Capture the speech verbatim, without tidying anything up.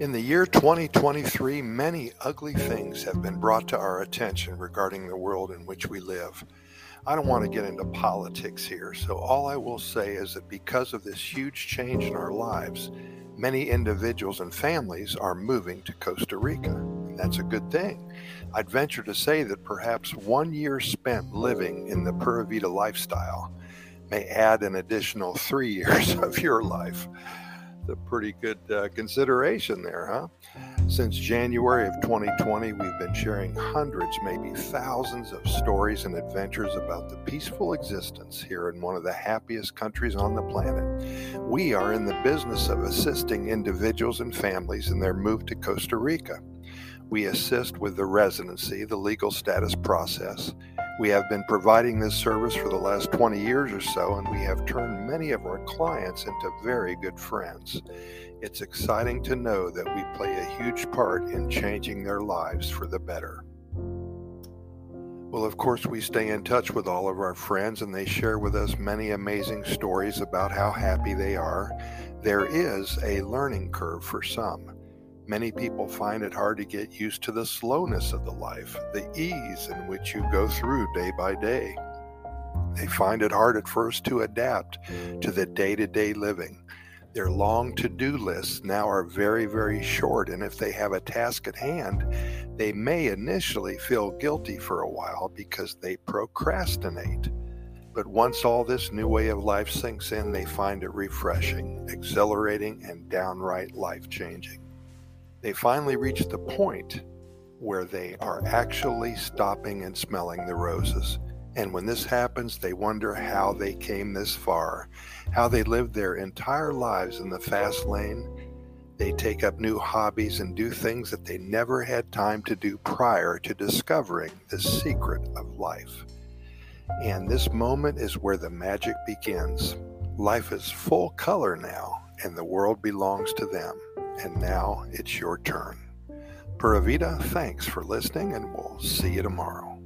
In the year twenty twenty-three, many ugly things have been brought to our attention regarding the world in which we live. I don't want to get into politics here, so all I will say is that because of this huge change in our lives, many individuals and families are moving to Costa Rica, and that's a good thing. I'd venture to say that perhaps one year spent living in the Pura Vida lifestyle may add an additional three years of your life. A pretty good uh, consideration there, huh? Since January of twenty twenty, we've been sharing hundreds, maybe thousands of stories and adventures about the peaceful existence here in one of the happiest countries on the planet. We are in the business of assisting individuals and families in their move to Costa Rica. We assist with the residency, the legal status process. We have been providing this service for the last twenty years or so, and we have turned many of our clients into very good friends. It's exciting to know that we play a huge part in changing their lives for the better. Well, of course, we stay in touch with all of our friends, and they share with us many amazing stories about how happy they are. There is a learning curve for some. Many people find it hard to get used to the slowness of the life, the ease in which you go through day by day. They find it hard at first to adapt to the day-to-day living. Their long to-do lists now are very, very short, and if they have a task at hand, they may initially feel guilty for a while because they procrastinate. But once all this new way of life sinks in, they find it refreshing, exhilarating, and downright life-changing. They finally reach the point where they are actually stopping and smelling the roses. And when this happens, they wonder how they came this far, how they lived their entire lives in the fast lane. They take up new hobbies and do things that they never had time to do prior to discovering the secret of life. And this moment is where the magic begins. Life is full color now, and the world belongs to them. And now it's your turn. Pura Vida, thanks for listening, and we'll see you tomorrow.